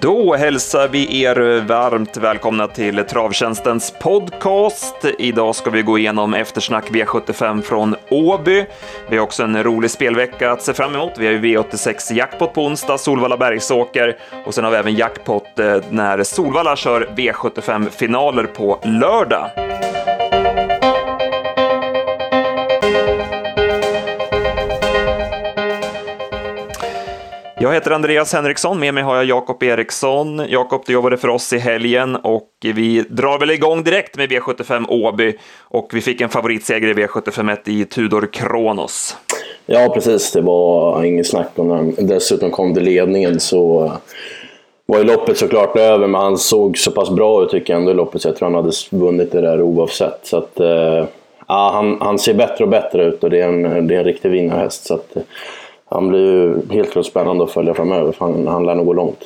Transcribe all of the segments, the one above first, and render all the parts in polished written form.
Då hälsar vi er varmt välkomna till Travtjänstens podcast. Idag ska vi gå igenom eftersnack V75 från Åby. Vi har också en rolig spelvecka att se fram emot. Vi har ju V86 jackpot på onsdag, Solvalla Bergsåker. Och sen har vi även jackpot när Solvalla kör V75-finaler på lördag. Jag heter Andreas Henriksson, med mig har jag Jakob Eriksson. Jakob, du jobbade för oss i helgen och vi drar väl igång direkt med V75 Åby. Och vi fick en favoritseger i V75 i Tudor Kronos. Ja, precis. Det var ingen snack om den. Dessutom kom det ledningen så var ju loppet såklart över. Men han såg så pass bra ut tycker jag ändå i loppet så jag tror han hade vunnit det där oavsett. Så att, ja, han ser bättre och bättre ut och det är en riktig vinnarhäst så att... Han blir ju helt klart spännande att följa framöver för han lär nog gå långt.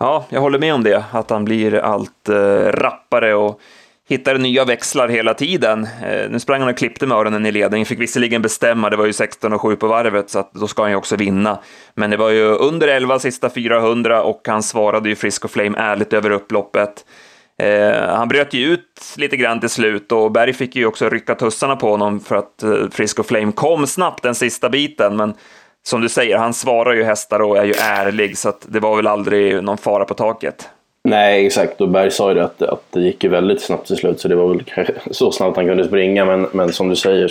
Ja, jag håller med om det. Att han blir allt rappare och hittar nya växlar hela tiden. Nu sprang han och klippte med öronen i ledning. Fick visserligen bestämma, det var ju 16,7 på varvet så att då ska han ju också vinna. Men det var ju under 11 sista 400 och han svarade ju Frisco Flame ärligt över upploppet. Han bröt ju ut lite grann till slut och Berg fick ju också rycka tussarna på honom för att Frisco Flame kom snabbt den sista biten, men som du säger, han svarar ju hästar och är ju ärlig så att det var väl aldrig någon fara på taket. Nej, exakt, och Berg sa ju det att det gick ju väldigt snabbt till slut så det var väl så snabbt han kunde springa, men som du säger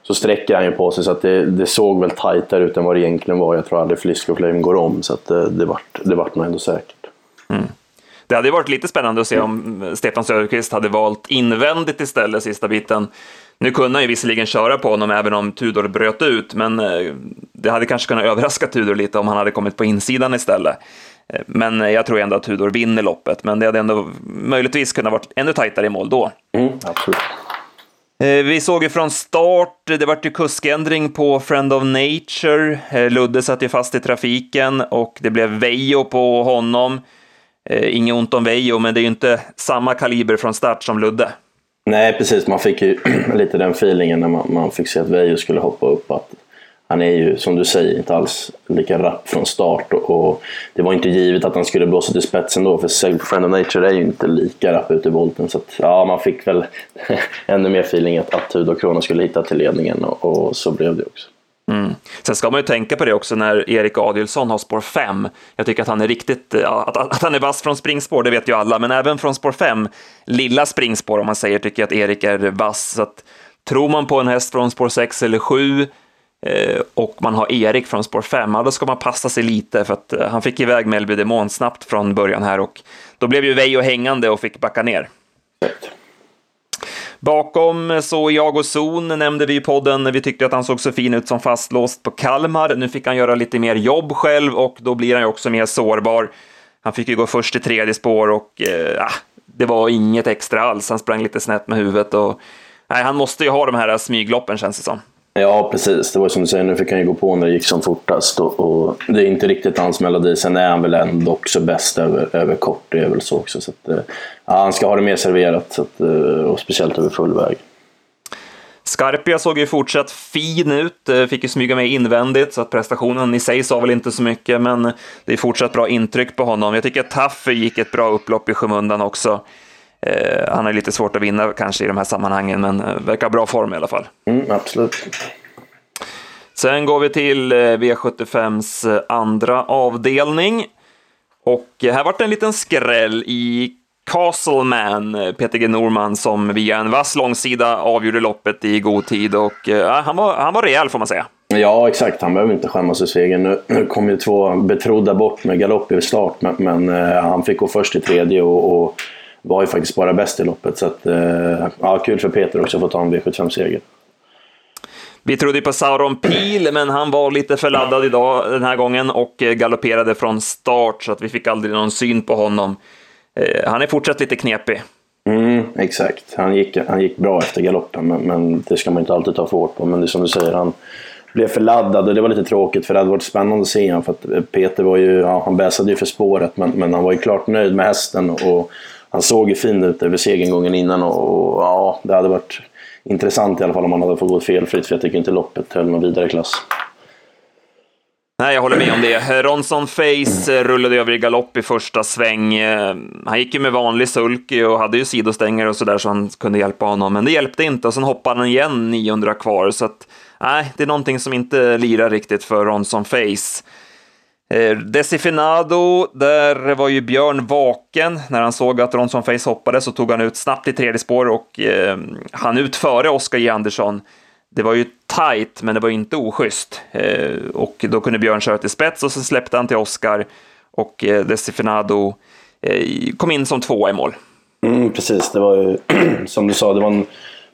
så sträcker han ju på sig så att det såg väl tajtare ut än vad det egentligen var. Jag tror aldrig Frisco Flame går om så att det vart nog ändå säkert. Mm. Det hade varit lite spännande att se om Stefan Söderqvist hade valt invändigt istället sista biten. Nu kunde han ju visserligen köra på honom även om Tudor bröt ut, men det hade kanske kunnat överraska Tudor lite om han hade kommit på insidan istället. Men jag tror ändå att Tudor vinner loppet, men det hade ändå möjligtvis kunnat vara ännu tajtare i mål då. Mm, absolut. Vi såg ju från start, det var ju kuskändring på Friend of Nature. Ludde satt ju fast i trafiken och det blev Vejo på honom. Inget ont om Vejo, men det är ju inte samma kaliber från start som Ludde. Nej, precis. Man fick ju lite den feelingen när man fick se att Vejo skulle hoppa upp. Att han är ju, som du säger, inte alls lika rapp från start. Och det var inte givet att han skulle blåsa till spetsen då. För Friend of Nature är ju inte lika rapp ute i volten. Så att, ja, man fick väl ännu mer feeling att Tudor Kronos skulle hitta till ledningen. Och så blev det också. Mm. Sen ska man ju tänka på det också när Erik Adielsson har spår 5. Jag tycker att han är riktigt att han är vass från springspår, det vet ju alla, men även från spår 5, lilla springspår om man säger, tycker jag att Erik är vass. Så att, tror man på en häst från spår 6 eller 7 och man har Erik från spår 5, då ska man passa sig lite för att han fick iväg Melby Demon snabbt från början här och då blev ju Vejo hängande och fick backa ner. Bakom så jag och Zon nämnde vi i podden. Vi tyckte att han såg så fin ut som fastlåst på Kalmar. Nu fick han göra lite mer jobb själv och då blir han ju också mer sårbar. Han fick ju gå först i tredje spår och det var inget extra alls. Han sprang lite snett med huvudet och han måste ju ha de här smygloppen känns det som. Ja, precis. Det var som du säger, nu fick han ju gå på när det gick som fortast och det är inte riktigt hans melodi. Sen är han väl ändå också bäst över kort, det är väl så också. Så att, han ska ha det mer serverat så att, och speciellt över full väg. Skarpia såg ju fortsatt fin ut, fick ju smyga med invändigt så att prestationen i sig sa väl inte så mycket, men det är fortsatt bra intryck på honom. Jag tycker att Taffe gick ett bra upplopp i skymundan också. Han är lite svårt att vinna kanske i de här sammanhangen, men verkar bra form i alla fall. Mm, absolut. Sen går vi till V75s andra avdelning. Och här var det en liten skräll i Castleman, Peter G. Norman, som via en vass långsida avgjorde loppet i god tid. Och han var rejäl får man säga. Ja, exakt. Han behöver inte skämmas i segern. Nu kom ju två betrodda bort med galopp i start, men han fick gå först i tredje och var ju faktiskt bara bäst i loppet. Så att, ja, kul för Peter också att få ta en V75-seger. Vi trodde på Sauron Pil, men han var lite förladdad idag den här gången och galopperade från start så att vi fick aldrig någon syn på honom. Han är fortsatt lite knepig. Mm, exakt. Han gick bra efter galoppen, men det ska man inte alltid ta för hårt på. Men det som du säger, han blev förladdad och det var lite tråkigt för det hade varit spännande att se honom. För att Peter var ju, han bäsade ju för spåret men han var ju klart nöjd med hästen och han såg ju fin ut över segengången innan och ja, det hade varit intressant i alla fall om man hade fått gå felfritt, för jag tycker inte loppet höll någon vidare klass. Nej, jag håller med om det. Ronson Face rullade över i galopp i första sväng. Han gick ju med vanlig sulky och hade ju sidostängare och sådär så han kunde hjälpa honom. Men det hjälpte inte och sen hoppade han igen 900 kvar. Så att, nej, det är någonting som inte lirar riktigt för Ronson Face. Dezifinado, där var ju Björn vaken. När han såg att Ronson Face hoppade så tog han ut snabbt i tredje spår och han ut före Oskar J. Andersson. Det var ju tajt, men det var inte oschysst. Och då kunde Björn köra till spets och så släppte han till Oscar. Och Dezifinado kom in som tvåa i mål. Mm, precis, det var ju som du sa, det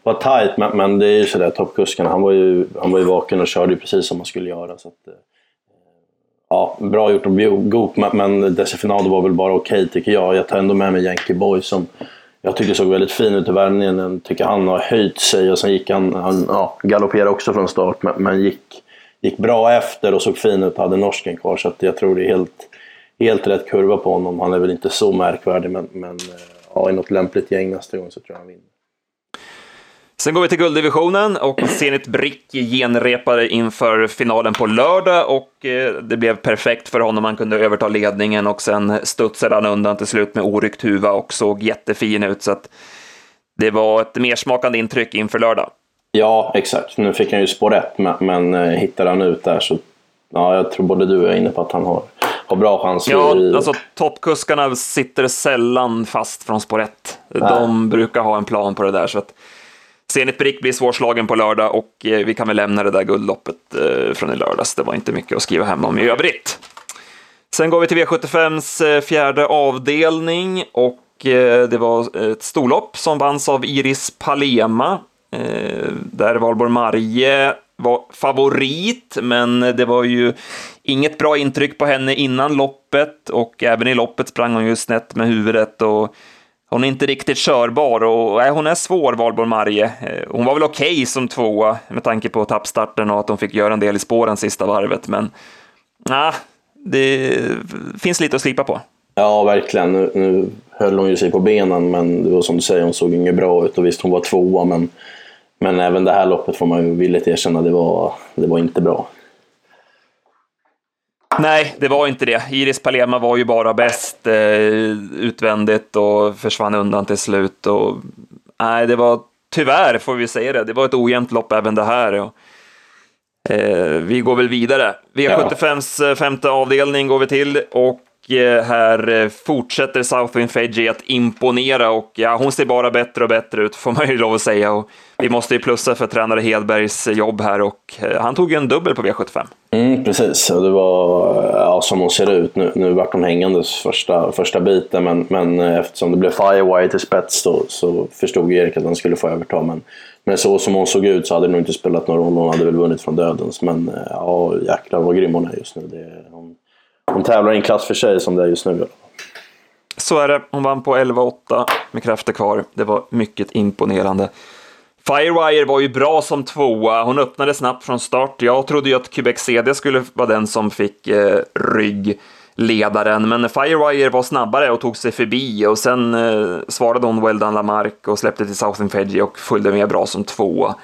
var tajt, men det är ju sådär toppkuskarna. Han var ju vaken och körde ju precis som man skulle göra. Så att, ja, bra gjort och god, men Dezifinado var väl bara okej, tycker jag. Jag tar ändå med mig Yankee Boy som... Jag tycker det såg väldigt fin ut i värmningen. Jag tycker han har höjt sig och sen gick han ja, galopperade också från start men gick bra efter och såg fin ut, hade norsken kvar, så att jag tror det är helt rätt kurva på honom. Han är väl inte så märkvärdig men ja, i något lämpligt gäng nästa gång så tror jag han vinner. Sen går vi till gulddivisionen och Zenit Brick genrepade inför finalen på lördag och det blev perfekt för honom. Han kunde överta ledningen och sen studsade han undan till slut med oryckt huva och såg jättefin ut, så att det var ett mersmakande intryck inför lördag. Ja, exakt. Nu fick han ju Sporett men hittade han ut där så ja, jag tror både du är inne på att han har bra chanser. Ja, alltså toppkuskarna sitter sällan fast från Sporett. De brukar ha en plan på det där, så att Zenit Brick blir svårslagen på lördag och vi kan väl lämna det där guldloppet från i lördags. Det var inte mycket att skriva hem om i övrigt. Sen går vi till V75s fjärde avdelning och det var ett storlopp som vanns av Iris Palema. Där Valborg Marie var favorit, men det var ju inget bra intryck på henne innan loppet och även i loppet sprang hon ju snett med huvudet och hon är inte riktigt körbar och hon är svår, Valborg Marie. Hon var väl okej som tvåa med tanke på tappstarten och att hon fick göra en del i spåren sista varvet. Men det finns lite att slipa på. Ja, verkligen. Nu höll hon ju sig på benen, men det var som du säger, hon såg inget bra ut. Och visst, hon var tvåa, men även det här loppet får man ju villigt erkänna, det var inte bra. Nej, det var inte det. Iris Palema var ju bara bäst utvändigt och försvann undan till slut. Och, nej, det var tyvärr, får vi säga det. Det var ett ojämnt lopp även det här. Och, vi går väl vidare. V75s femte avdelning går vi till. Och här fortsätter Southwind Fiji att imponera. Och ja, hon ser bara bättre och bättre ut, får man ju lov att säga. Och vi måste ju plussa för tränare Hedbergs jobb här. Och han tog ju en dubbel på V75. Mm, precis, det var ja, som hon ser ut. Nu vart hon hängandes första biten, men eftersom det blev Firewire till spets då, så förstod Erik att han skulle få överta. Men så som hon såg ut så hade det nog inte spelat någon roll. Hon hade väl vunnit från dödens. Men ja, jäklar vad grym hon är just nu. Hon tävlar i en klass för sig som det är just nu. Så är det. Hon vann på 11-8 med krafter kvar. Det var mycket imponerande. Firewire var ju bra som tvåa. Hon öppnade snabbt från start. Jag trodde ju att Quebec CD skulle vara den som fick ryggledaren. Men Firewire var snabbare och tog sig förbi. Och sen svarade hon Well Done Lamarck och släppte till Southern Fiji och följde med bra som tvåa.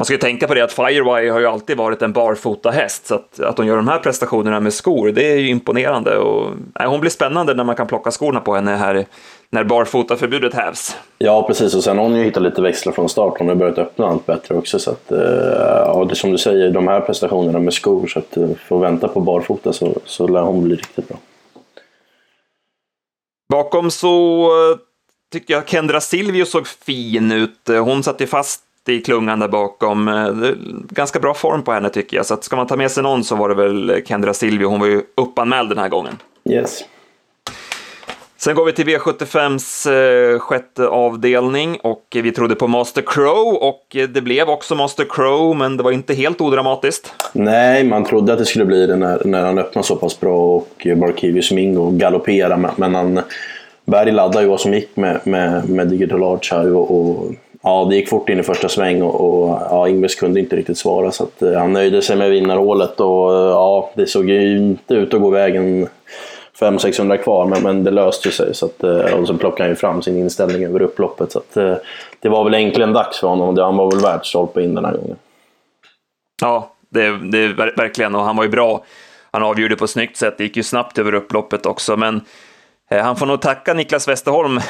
Man ska ju tänka på det att Firewire har ju alltid varit en barfota häst. Så att hon gör de här prestationerna med skor, det är ju imponerande. Och, hon blir spännande när man kan plocka skorna på henne här när barfotaförbudet hävs. Ja, precis. Och sen har hon ju hittat lite växlar från start. Hon har börjat öppna allt bättre också. Så att, ja, det som du säger, de här prestationerna med skor, så att får vänta på barfota så lär hon bli riktigt bra. Bakom så tycker jag Kendra Silvius såg fin ut. Hon satt ju fast i klungan där bakom. Ganska bra form på henne tycker jag. Så att ska man ta med sig någon så var det väl Kendra Silvio. Hon var ju uppanmäld den här gången. Yes. Sen går vi till V75s sjätte avdelning och vi trodde på Master Crow och det blev också Master Crow, men det var inte helt odramatiskt. Nej, man trodde att det skulle bli det när han öppnade så pass bra och Markovius Mingo galopperade, men han Berg laddade ju vad som gick med Digital Arch här och ja, det gick fort in i första sväng och ja, Ingves kunde inte riktigt svara, så att han nöjde sig med vinnarhålet och ja, det såg ju inte ut att gå vägen 500-600 kvar, men det löste sig. Så att, och så plockade han ju fram sin inställning över upploppet. Så att, det var väl egentligen dags för honom. Han var väl världsstolpe på in den här gången. Ja, det är verkligen. Och han var ju bra. Han avgjorde på ett snyggt sätt. Det gick ju snabbt över upploppet också. Men han får nog tacka Niklas Westerholm,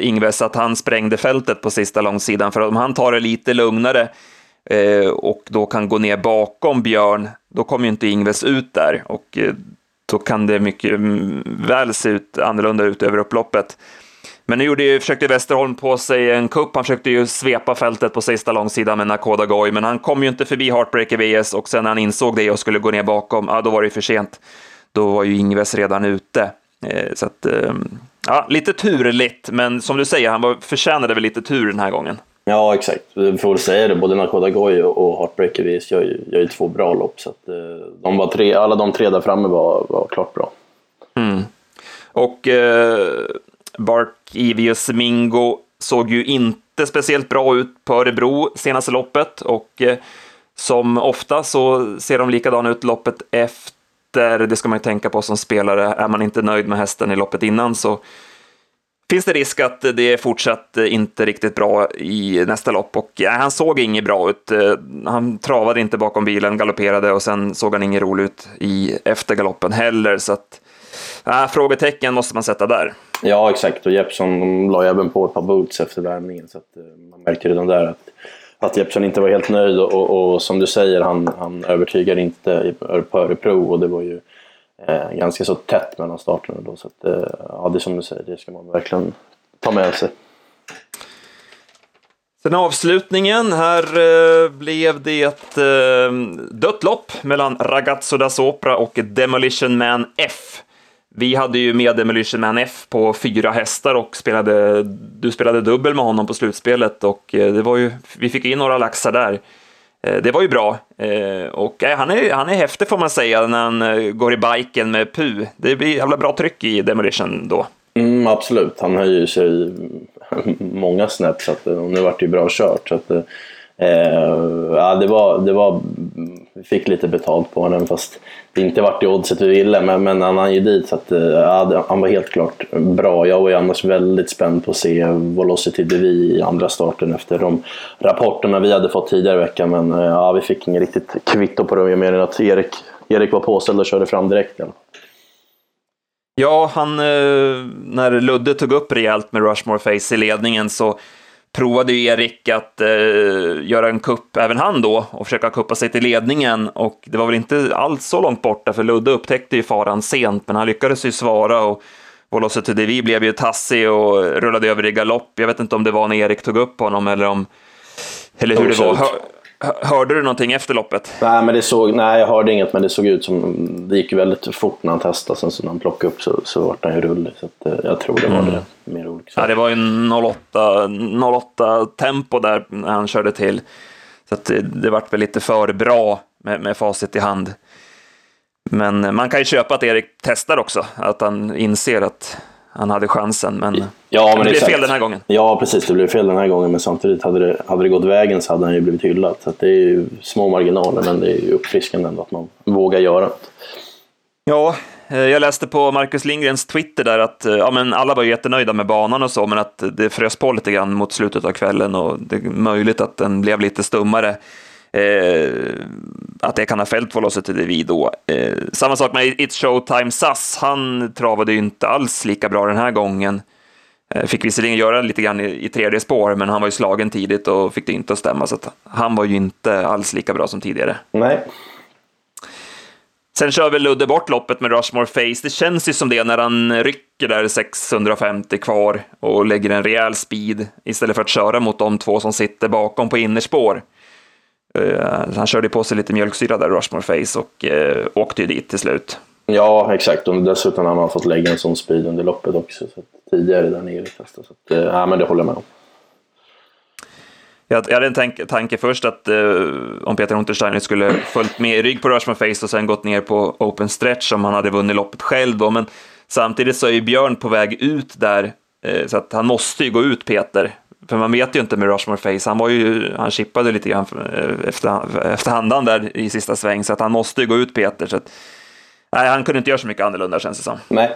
Ingves, att han sprängde fältet på sista långsidan. För om han tar det lite lugnare och då kan gå ner bakom Björn, då kommer ju inte Ingves ut där. Och då kan det mycket väl se ut annorlunda ut över upploppet. Men nu försökte Westerholm på sig en kupp. Han försökte ju svepa fältet på sista långsidan med Nakoda Goj, men han kom ju inte förbi Heartbreaker VS. Och sen när han insåg det och skulle gå ner bakom, då var det för sent. Då var ju Ingves redan ute. Så att, lite turligt. Men som du säger, han förtjänade väl lite tur den här gången. Ja, exakt. Vi får väl säga det. Både Nakoda Goj och Heartbreaker VS gör ju två bra lopp. Så att, alla de tre där framme var klart bra. Mm. Och Markovius Mingo såg ju inte speciellt bra ut på Örebro senaste loppet. Och som ofta så ser de likadan ut loppet efter. Det ska man ju tänka på som spelare. Är man inte nöjd med hästen i loppet innan, så finns det risk att det är fortsatt inte riktigt bra i nästa lopp. Och han såg inget bra ut. Han travade inte bakom bilen, galopperade, och sen såg han inget roligt ut efter galoppen heller. Så att frågetecken måste man sätta där. Ja, exakt. Och Jeppson la även på ett par boots efter värmningen. Så att man märker redan där att Jeppson inte var helt nöjd. Och som du säger, han övertygade inte på Örebro. Och det var ju ganska så tätt mellan starterna då. Så att, det är som du säger, det ska man verkligen ta med sig. Sen avslutningen. Här blev det ett dött lopp mellan Ragazzo da Sopra och Demolition Man F. Vi hade ju med Demolition Man F på 4 hästar och du spelade dubbel med honom på slutspelet, och det var ju, vi fick in några laxar där. Det var ju bra, och han är häftig får man säga när han går i biken med Pu. Det blir jävla bra tryck i Demolition då. Mm, absolut, han höjer sig många snäpp, så att, och nu vart det ju bra kört. Så att, vi fick lite betalt på honom, fast det inte vart i oddset vi ville, men han hann ju dit. Så att, han var helt klart bra. Jag var ju annars väldigt spänd på att se Velocity DV i andra starten efter de rapporterna vi hade fått tidigare i veckan. Men vi fick ingen riktigt kvitto på dem, mer än att Erik var påställd och körde fram direkt. Ja, han när Ludde tog upp rejält med Rushmore Face i ledningen, så provade ju Erik att göra en kupp även han då och försöka kuppa sig till ledningen, och det var väl inte alls så långt borta, för Ludde upptäckte ju faran sent, men han lyckades ju svara, och Velocity DV blev ju tassig och rullade över i galopp. Jag vet inte om det var när Erik tog upp honom eller hur det var. Hörde du någonting efter loppet? Nej, jag hörde inget, men det såg ut som det gick väldigt fort när han testade. Sen så när han plockade upp så var han ju rullig. Så att, jag tror det var det mer olika. Ja, det var ju 08 tempo där när han körde till. Så att det vart väl lite för bra med facit i hand. Men man kan ju köpa att Erik testar också, att han inser att han hade chansen, men det blev fel den här gången. Ja, precis. Det blev fel den här gången, men samtidigt hade det gått vägen så hade han ju blivit hyllad. Så att det är ju små marginaler, men det är ju uppfriskande ändå att man vågar göra det. Ja, jag läste på Marcus Lindgrens Twitter där att alla var jättenöjda med banan och så, men att det frös på lite grann mot slutet av kvällen, och det är möjligt att den blev lite stummare. Att det kan ha fällt Velocity DV då. Samma sak med It's Showtime SAS. Han travade ju inte alls lika bra den här gången. Fick visserligen göra lite grann i tredje spår, men han var ju slagen tidigt och fick det inte att stämma, så att han var ju inte alls lika bra som tidigare. Nej. Sen kör väl Ludde bort loppet med Rushmore Face. Det känns ju som det när han rycker där 650 kvar och lägger en rejäl speed istället för att köra mot de två som sitter bakom på innerspår. Han körde på sig lite mjölksyra där, Rushmore Face, och åkte ju dit till slut. Ja, exakt. Och dessutom har man fått lägga en sån speed under loppet också, så att tidigare där nere i testet. Så att, men det håller jag med om. Jag hade en tanke först att om Peter Untersteiner skulle följt med i rygg på Rushmore Face och sen gått ner på open stretch, om han hade vunnit loppet själv då. Men samtidigt så är ju Björn på väg ut där, så att han måste ju gå ut, Peter. För man vet ju inte med Rushmore Face. Han chippade lite grann efter handan där i sista sväng, så att han måste ju gå ut, Peter. Så att, Nej, han kunde inte göra så mycket annorlunda, känns det som. Nej.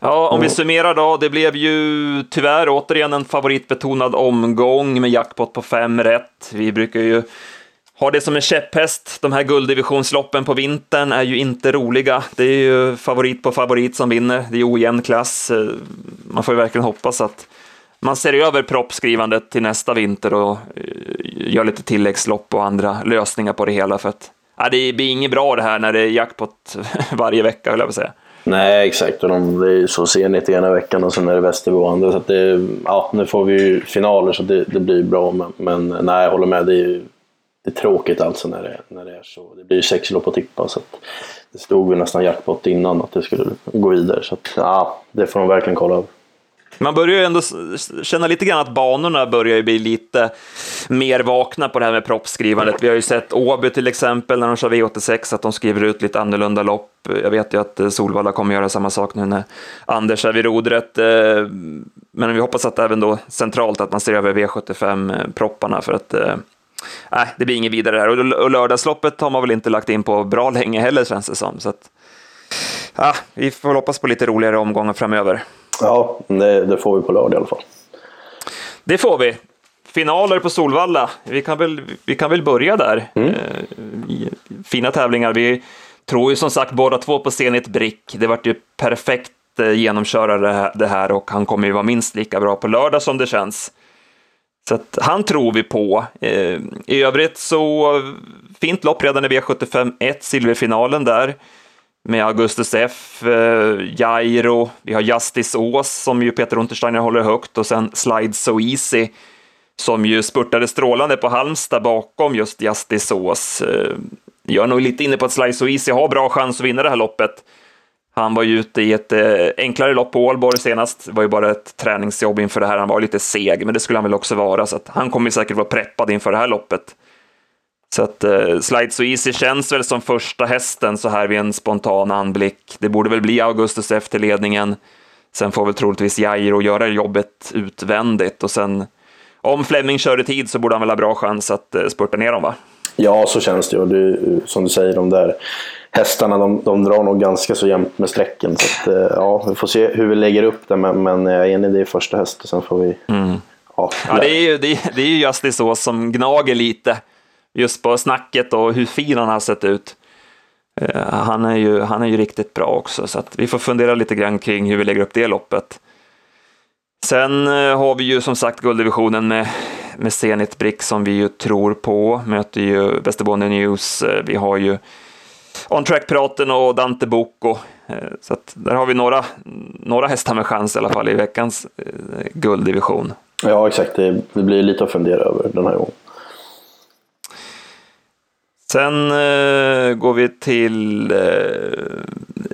Ja, om vi summerar då, det blev ju tyvärr återigen en favoritbetonad omgång med jackpot på 5 rätt. Vi brukar ju ha det som en käpphäst. De här gulddivisionsloppen på vintern är ju inte roliga. Det är ju favorit på favorit som vinner. Det är ojämn klass. Man får ju verkligen hoppas att man ser över proppskrivandet till nästa vinter och gör lite tilläggslopp och andra lösningar på det hela. För att, ja, det blir inget bra det här när det är jackpot varje vecka, vill jag säga. Nej, exakt. Och det är ju så Zenit i ena veckan och sen är det Västerboende. Så att det, ja, nu får vi ju finaler så det blir bra. Men nej, jag håller med. Det är tråkigt alltså när det är så. Det blir ju 6 lopp att tippa. Så att det stod ju nästan jackpot innan att det skulle gå vidare. Så att, ja, det får de verkligen kolla av. Man börjar ju ändå känna lite grann att banorna börjar ju bli lite mer vakna på det här med proppskrivandet. Vi har ju sett Åby till exempel när de kör V86 att de skriver ut lite annorlunda lopp. Jag vet ju att Solvalla kommer göra samma sak nu när Anders är vid rodret. Men vi hoppas att även då centralt att man ser över V75-propparna för att det blir inget vidare där. Och lördagsloppet har man väl inte lagt in på bra länge heller, känns det som. Så att, vi får hoppas på lite roligare omgångar framöver. Ja, det får vi på lördag i alla fall. Det får vi. Finaler på Solvalla. Vi kan väl börja där. Fina tävlingar. Vi tror ju som sagt båda två på Zenit Brick. Det vart ju perfekt genomkörare det här och han kommer ju vara minst lika bra på lördag som det känns. Så att han tror vi på. I övrigt så fint lopp redan i V75-1 silverfinalen där. Med Augustus F, Jairo, vi har Justis Ås som ju Peter Untersteiner håller högt och sen Slide So Easy som ju spurtade strålande på Halmstad bakom just Justis Ås. Jag är nog lite inne på att Slide So Easy har bra chans att vinna det här loppet. Han var ju ute i ett enklare lopp på Ålborg senast. Det var ju bara ett träningsjobb inför det här. Han var lite seg, men det skulle han väl också vara. Så att han kommer säkert vara preppad inför det här loppet. Så att Slide So Easy känns väl som första hästen så här vid en spontan anblick. Det borde väl bli Augustus efter ledningen. Sen får väl troligtvis Jairo göra jobbet utvändigt. Och sen om Fleming körde tid så borde han väl ha bra chans att spurta ner dem, va? Ja, så känns det ju. Som du säger, de där hästarna de drar nog ganska så jämnt med sträcken. Så att, vi får se hur vi lägger upp det. Men jag är enig, det är första häst och sen får vi... Ja, det är ju Justis Ås som gnager lite. Just på snacket och hur fin han har sett ut. Han är ju riktigt bra också. Så att vi får fundera lite grann kring hur vi lägger upp det loppet. Sen har vi ju som sagt gulddivisionen med Zenit Brick som vi ju tror på. Möter ju Västerbonden News. Vi har ju On Track-praten och Dante Boko. Så att där har vi några hästar med chans i alla fall i veckans gulddivision. Ja, exakt. Det blir lite att fundera över den här gången. Sen går vi till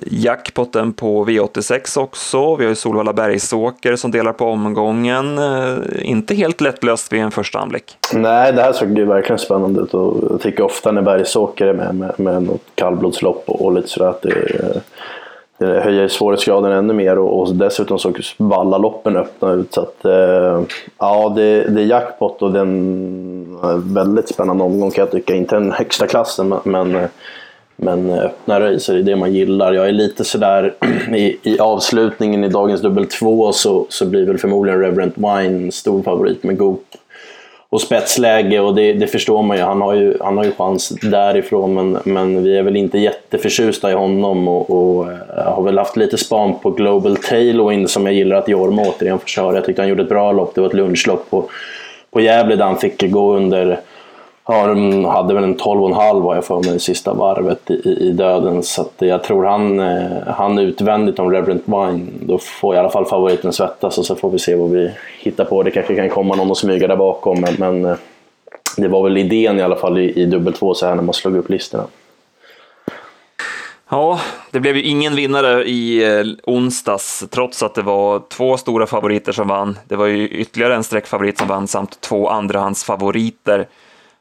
jackpotten på V86 också. Vi har ju Solvalla Bergsåker som delar på omgången. Inte helt lättlöst vid en första anblick. Nej, det här såg ju verkligen spännande ut. Och jag tycker ofta när Bergsåker är med något kallblodslopp och lite sådär att det höjer svårighetsgraden ännu mer. Och dessutom såg alla loppen öppna ut. Så att, det är jackpot och den väldigt spännande omgång kan jag tycka. Inte den högsta klassen men öppna racer är det man gillar. Jag är lite sådär i avslutningen i dagens dubbel 2 så blir väl förmodligen Reverend Wine stor favorit med Goop. Och spetsläge, och det förstår man ju. Han har ju chans därifrån, men vi är väl inte jätteförtjusta i honom och har väl haft lite span på Global Tailwind som jag gillar att Jorma återigen får köra. Jag tyckte han gjorde ett bra lopp, det var ett lunchlopp på Gävle där han fick gå under. Han hade väl en 12,5 var jag för mig i sista varvet i döden, så att jag tror han utvändigt om Reverend Wine. Då får i alla fall favoriten svettas och så får vi se vad vi hittar på. Det kanske kan komma någon och smyga där bakom, men det var väl idén i alla fall i dubbel 2 så här när man slog upp listorna. Ja, det blev ju ingen vinnare i onsdags trots att det var 2 stora favoriter som vann. Det var ju ytterligare en sträckfavorit som vann samt 2 andrahandsfavoriter.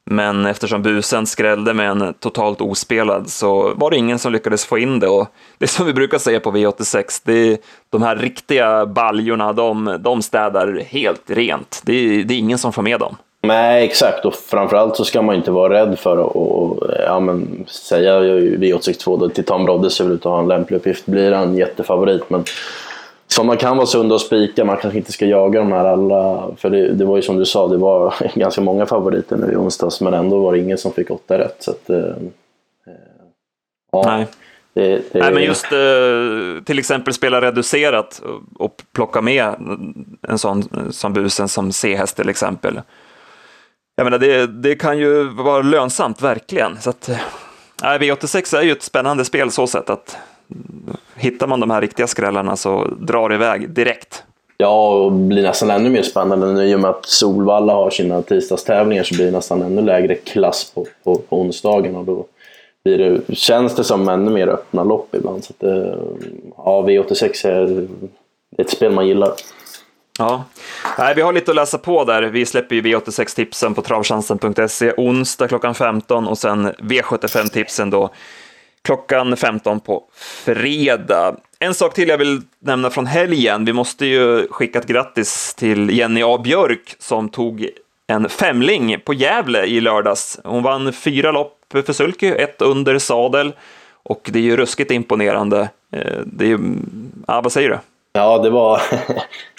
Men eftersom busen skrällde med en totalt ospelad så var det ingen som lyckades få in det. Och det som vi brukar säga på V86, det är de här riktiga baljorna, de städar helt rent. Det är ingen som får med dem. Nej, exakt. Och framförallt så ska man inte vara rädd för att säga V86 då till Tom Brodde ser ut att ha en lämplig uppgift, blir han jättefavorit. Men som man kan vara sund och spika, man kanske inte ska jaga de här alla. För det var ju som du sa, det var ganska många favoriter nu i onsdags, men ändå var det ingen som fick 8 rätt. Så att, ja. Nej. Nej, men just till exempel spela reducerat och plocka med en sån som busen som C-häst till exempel. Jag menar, det kan ju vara lönsamt verkligen. Så att, V86 är ju ett spännande spel så sätt att hittar man de här riktiga skrällarna så drar det iväg direkt. Ja, och blir nästan ännu mer spännande nu i och med att Solvalla har sina tisdagstävlingar, så blir det nästan ännu lägre klass på onsdagen och då känns det som ännu mer öppna lopp ibland. Så att, ja, V86 är ett spel man gillar. Ja, nej, vi har lite att läsa på där. Vi släpper ju V86-tipsen på travchansen.se onsdag klockan 15 och sen V75-tipsen då klockan 15 på fredag. En sak till jag vill nämna från helgen. Vi måste ju skicka ett grattis till Jenny A. Björk som tog en femling på Gävle i lördags. Hon vann 4 lopp för sulky, 1 under sadel, och det är ju ruskigt imponerande. Det är ju, vad säger du? Ja, det var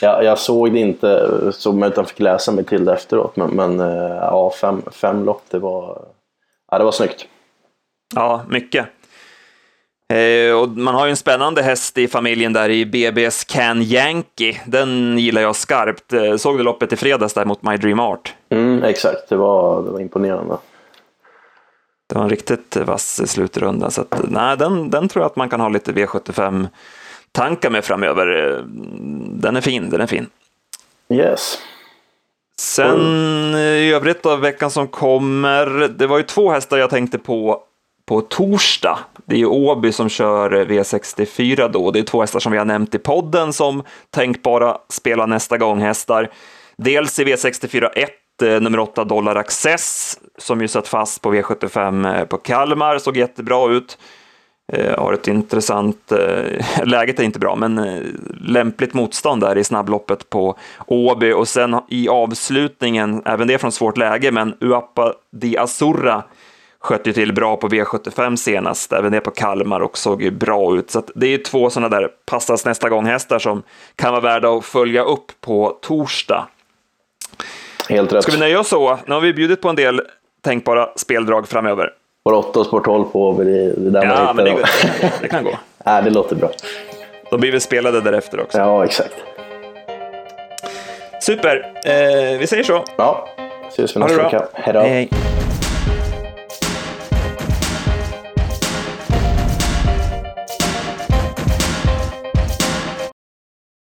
jag såg det inte som utan fick läsa mig till det efteråt, men ja, 5 lopp, det var snyggt. Ja, mycket. Och man har ju en spännande häst i familjen där i BB's Can Yankee. Den gillar jag skarpt. Såg du loppet i fredags där mot My Dream Art? Mm, exakt, det var imponerande. Det var en riktigt vass slutrunda, så att, nej, den tror jag att man kan ha lite V75 tankar med framöver. Den är fin. Yes. Sen i övrigt av veckan som kommer, det var ju 2 hästar jag tänkte på torsdag. Det är ju Åby som kör V64 då. Det är 2 hästar som vi har nämnt i podden som tänkbara spela nästa gång hästar. Dels i V64-1 nummer 8 Dollar Access som ju satt fast på V75 på Kalmar, såg jättebra ut. Har ett intressant, läget är inte bra, men lämpligt motstånd där i snabbloppet på Åby. Och sen i avslutningen, även det från svårt läge, men Uapa di Azurra sköt ju till bra på V75 senast, även det på Kalmar, och såg ju bra ut. Så att det är 2 sådana där passas nästa gång hästar som kan vara värda att följa upp på torsdag. Helt rätt. Ska vi nöja oss så? Nu har vi bjudit på en del tänkbara speldrag framöver. Spår 8 och spår 12 på det där man hittar. Men det kan gå. Det låter bra. Då blir vi spelade därefter också. Ja, exakt. Super. Vi säger så. Ja, ses vi nästa vecka. Hej då.